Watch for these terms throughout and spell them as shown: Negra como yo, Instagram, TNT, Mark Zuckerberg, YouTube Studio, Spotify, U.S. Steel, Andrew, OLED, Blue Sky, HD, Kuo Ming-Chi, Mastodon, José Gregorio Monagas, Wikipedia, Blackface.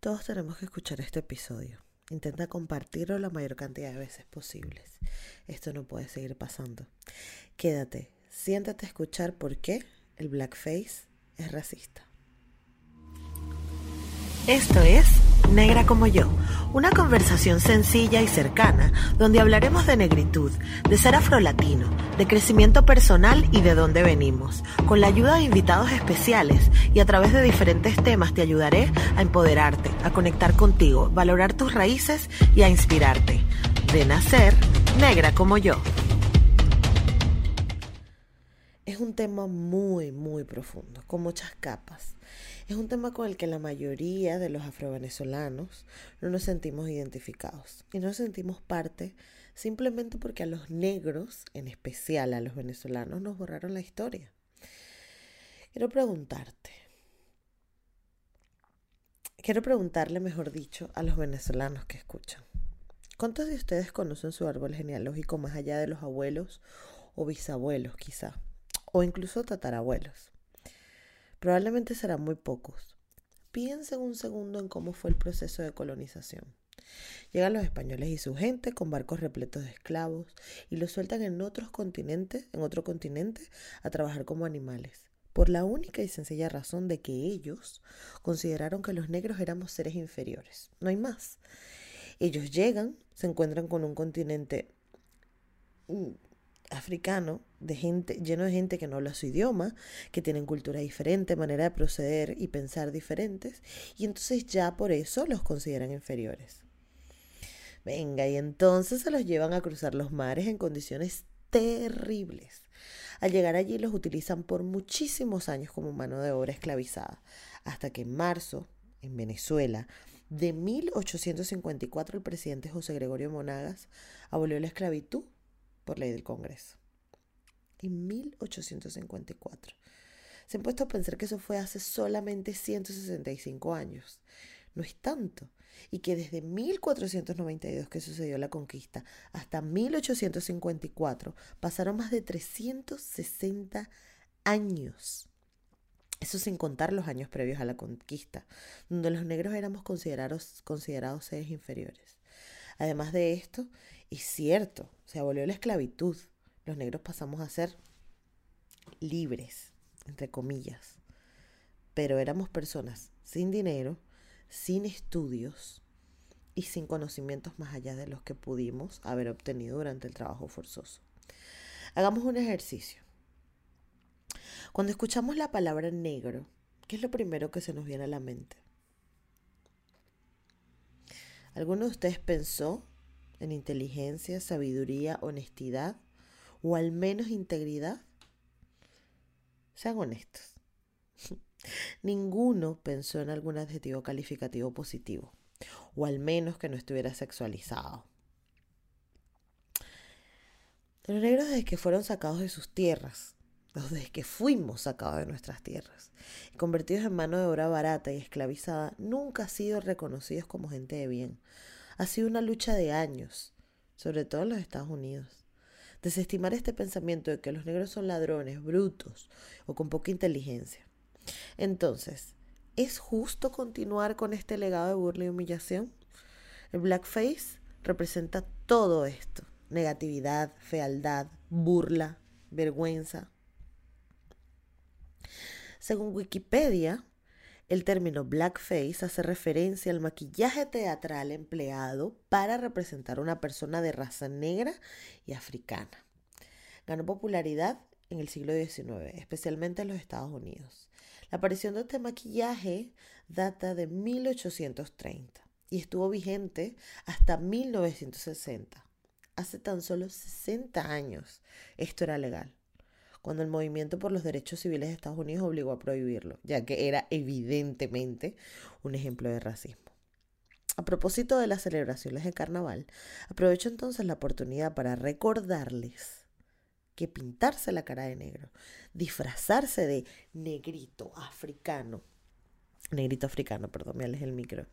Todos tenemos que escuchar este episodio. Intenta compartirlo la mayor cantidad de veces posibles. Esto no puede seguir pasando. Quédate, siéntate a escuchar por qué el blackface es racista. Esto es Negra como yo, una conversación sencilla y cercana donde hablaremos de negritud, de ser afrolatino, de crecimiento personal y de dónde venimos. Con la ayuda de invitados especiales y a través de diferentes temas te ayudaré a empoderarte, a conectar contigo, valorar tus raíces y a inspirarte. De nacer negra como yo. Es un tema muy, muy profundo, con muchas capas. Es un tema con el que la mayoría de los afrovenezolanos no nos sentimos identificados y no nos sentimos parte simplemente porque a los negros, en especial a los venezolanos, nos borraron la historia. Quiero preguntarte, quiero preguntarle a los venezolanos que escuchan. ¿Cuántos de ustedes conocen su árbol genealógico más allá de los abuelos o bisabuelos quizá? O incluso tatarabuelos. Probablemente serán muy pocos. Piensen un segundo en cómo fue el proceso de colonización. Llegan los españoles y su gente con barcos repletos de esclavos y los sueltan en otro continente a trabajar como animales, por la única y sencilla razón de que ellos consideraron que los negros éramos seres inferiores. No hay más. Ellos llegan, se encuentran con un continente africano, de gente, lleno de gente que no habla su idioma, que tienen cultura diferente, manera de proceder y pensar diferentes, y entonces ya por eso los consideran inferiores. Venga, y entonces se los llevan a cruzar los mares en condiciones terribles. Al llegar allí los utilizan por muchísimos años como mano de obra esclavizada, hasta que en marzo, en Venezuela, de 1854 el presidente José Gregorio Monagas abolió la esclavitud por ley del Congreso. En 1854. Se han puesto a pensar que eso fue hace solamente 165 años. No es tanto. Y que desde 1492 que sucedió la conquista hasta 1854 pasaron más de 360 años. Eso sin contar los años previos a la conquista, donde los negros éramos considerados seres inferiores. Además de esto, es cierto, se abolió la esclavitud. Los negros pasamos a ser libres, entre comillas. Pero éramos personas sin dinero, sin estudios y sin conocimientos más allá de los que pudimos haber obtenido durante el trabajo forzoso. Hagamos un ejercicio. Cuando escuchamos la palabra negro, ¿qué es lo primero que se nos viene a la mente? ¿Alguno de ustedes pensó en inteligencia, sabiduría, honestidad o al menos integridad? Sean honestos. Ninguno pensó en algún adjetivo calificativo positivo o al menos que no estuviera sexualizado. Los negros desde que fueron sacados de sus tierras, desde que fuimos sacados de nuestras tierras, convertidos en mano de obra barata y esclavizada, nunca han sido reconocidos como gente de bien. Ha sido una lucha de años, sobre todo en los Estados Unidos. Desestimar este pensamiento de que los negros son ladrones, brutos o con poca inteligencia. Entonces, ¿es justo continuar con este legado de burla y humillación? El blackface representa todo esto: negatividad, fealdad, burla, vergüenza. Según Wikipedia, el término blackface hace referencia al maquillaje teatral empleado para representar a una persona de raza negra y africana. Ganó popularidad en el siglo XIX, especialmente en los Estados Unidos. La aparición de este maquillaje data de 1830 y estuvo vigente hasta 1960. Hace tan solo 60 años esto era legal. cuando el movimiento por los derechos civiles de Estados Unidos obligó a prohibirlo, ya que era evidentemente un ejemplo de racismo. A propósito de las celebraciones de carnaval, aprovecho entonces la oportunidad para recordarles que pintarse la cara de negro, disfrazarse de negrito africano, me alejé el micro,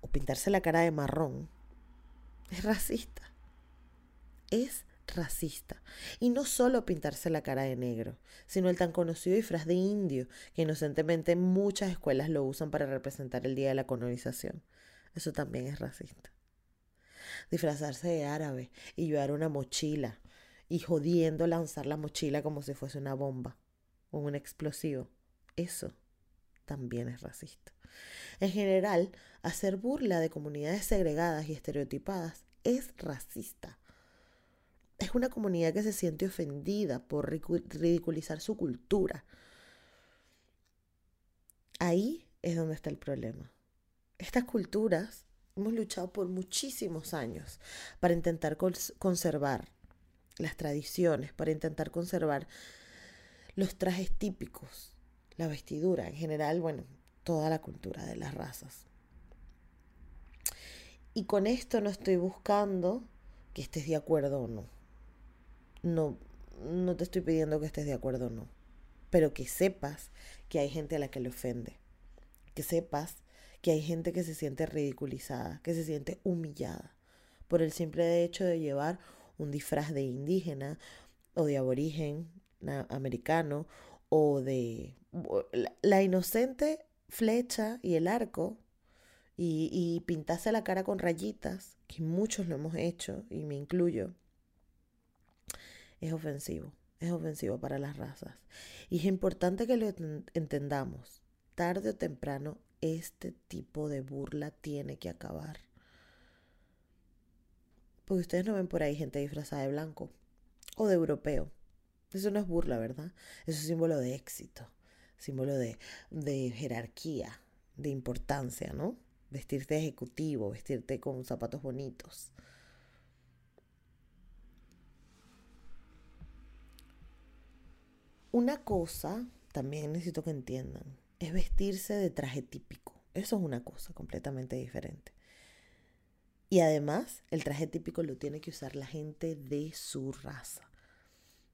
o pintarse la cara de marrón, es racista. Y no solo pintarse la cara de negro, sino el tan conocido disfraz de indio, que inocentemente muchas escuelas lo usan para representar el día de la colonización. Eso también es racista. Disfrazarse de árabe y llevar una mochila y jodiendo lanzar la mochila como si fuese una bomba o un explosivo. Eso también es racista. En general, hacer burla de comunidades segregadas y estereotipadas es racista. Es una comunidad que se siente ofendida por ridiculizar su cultura. Ahí es donde está el problema. Estas culturas hemos luchado por muchísimos años para intentar conservar las tradiciones, para intentar conservar los trajes típicos, la vestidura, en general, toda la cultura de las razas. Y con esto no estoy buscando que estés de acuerdo o no. No te estoy pidiendo que estés de acuerdo o no, pero que sepas que hay gente a la que le ofende, que sepas que hay gente que se siente ridiculizada, que se siente humillada por el simple hecho de llevar un disfraz de indígena o de aborigen americano o de la inocente flecha y el arco y pintarse la cara con rayitas, que muchos lo hemos hecho y me incluyo. Es ofensivo para las razas. Y es importante que lo entendamos. Tarde o temprano, este tipo de burla tiene que acabar. Porque ustedes no ven por ahí gente disfrazada de blanco o de europeo. Eso no es burla, ¿verdad? Eso es símbolo de éxito, símbolo de jerarquía, de importancia, ¿no? Vestirte de ejecutivo, vestirte con zapatos bonitos. Una cosa, también necesito que entiendan, es vestirse de traje típico. Eso es una cosa completamente diferente. Y además, el traje típico lo tiene que usar la gente de su raza.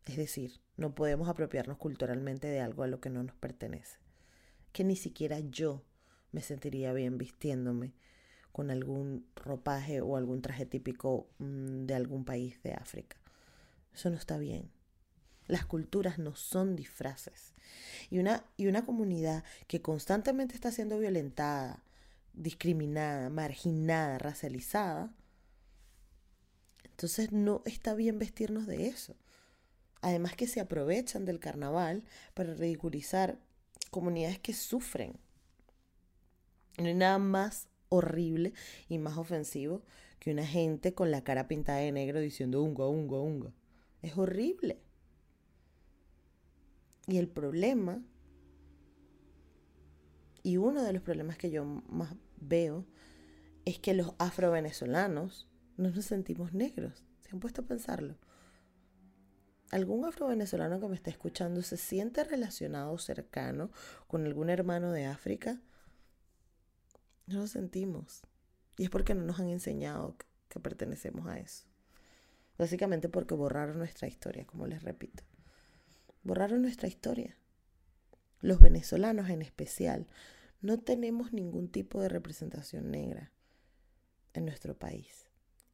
Es decir, no podemos apropiarnos culturalmente de algo a lo que no nos pertenece. Que ni siquiera yo me sentiría bien vistiéndome con algún ropaje o algún traje típico de algún país de África. Eso no está bien. Las culturas no son disfraces. Y una comunidad que constantemente está siendo violentada, discriminada, marginada, racializada, entonces no está bien vestirnos de eso. Además que se aprovechan del carnaval para ridiculizar comunidades que sufren. No hay nada más horrible y más ofensivo que una gente con la cara pintada de negro diciendo unga, unga, unga. Es horrible. Y el problema, y uno de los problemas que yo más veo, es que los afrovenezolanos no nos sentimos negros. ¿Se han puesto a pensarlo? ¿Algún afrovenezolano que me está escuchando se siente relacionado o cercano con algún hermano de África? No nos sentimos. Y es porque no nos han enseñado que pertenecemos a eso. Básicamente porque borraron nuestra historia, como les repito. Borraron nuestra historia. Los venezolanos en especial no tenemos ningún tipo de representación negra en nuestro país.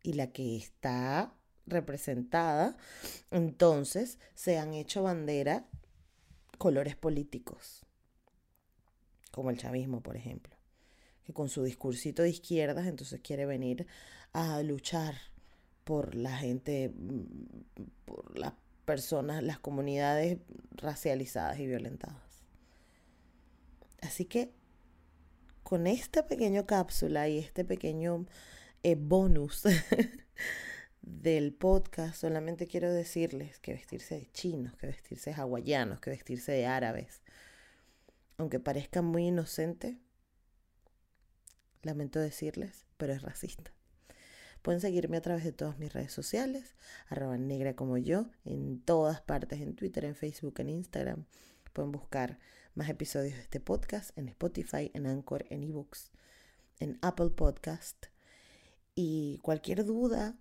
Y la que está representada, entonces se han hecho bandera colores políticos, como el chavismo, por ejemplo, que con su discursito de izquierdas entonces quiere venir a luchar por la gente, por las personas, las comunidades racializadas y violentadas. Así que con esta pequeña cápsula y este pequeño bonus del podcast, solamente quiero decirles que vestirse de chinos, que vestirse de hawaianos, que vestirse de árabes, aunque parezca muy inocente, lamento decirles, pero es racista. Pueden seguirme a través de todas mis redes sociales, @negracomoyo, en todas partes, en Twitter, en Facebook, en Instagram. Pueden buscar más episodios de este podcast en Spotify, en Anchor, en eBooks, en Apple Podcast. Y cualquier duda,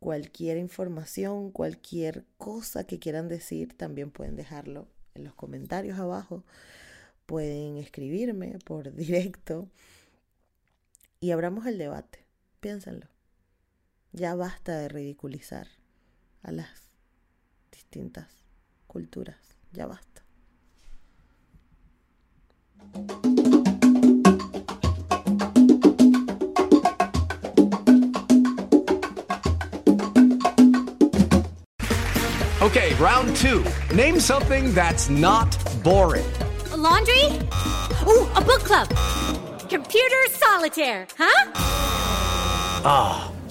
cualquier información, cualquier cosa que quieran decir, también pueden dejarlo en los comentarios abajo. Pueden escribirme por directo y abramos el debate. Piénsenlo. Ya basta de ridiculizar a las distintas culturas. Ya basta. Okay, round two. Name something that's not boring. A laundry? Ooh, a book club. Computer solitaire, huh? Ah, oh,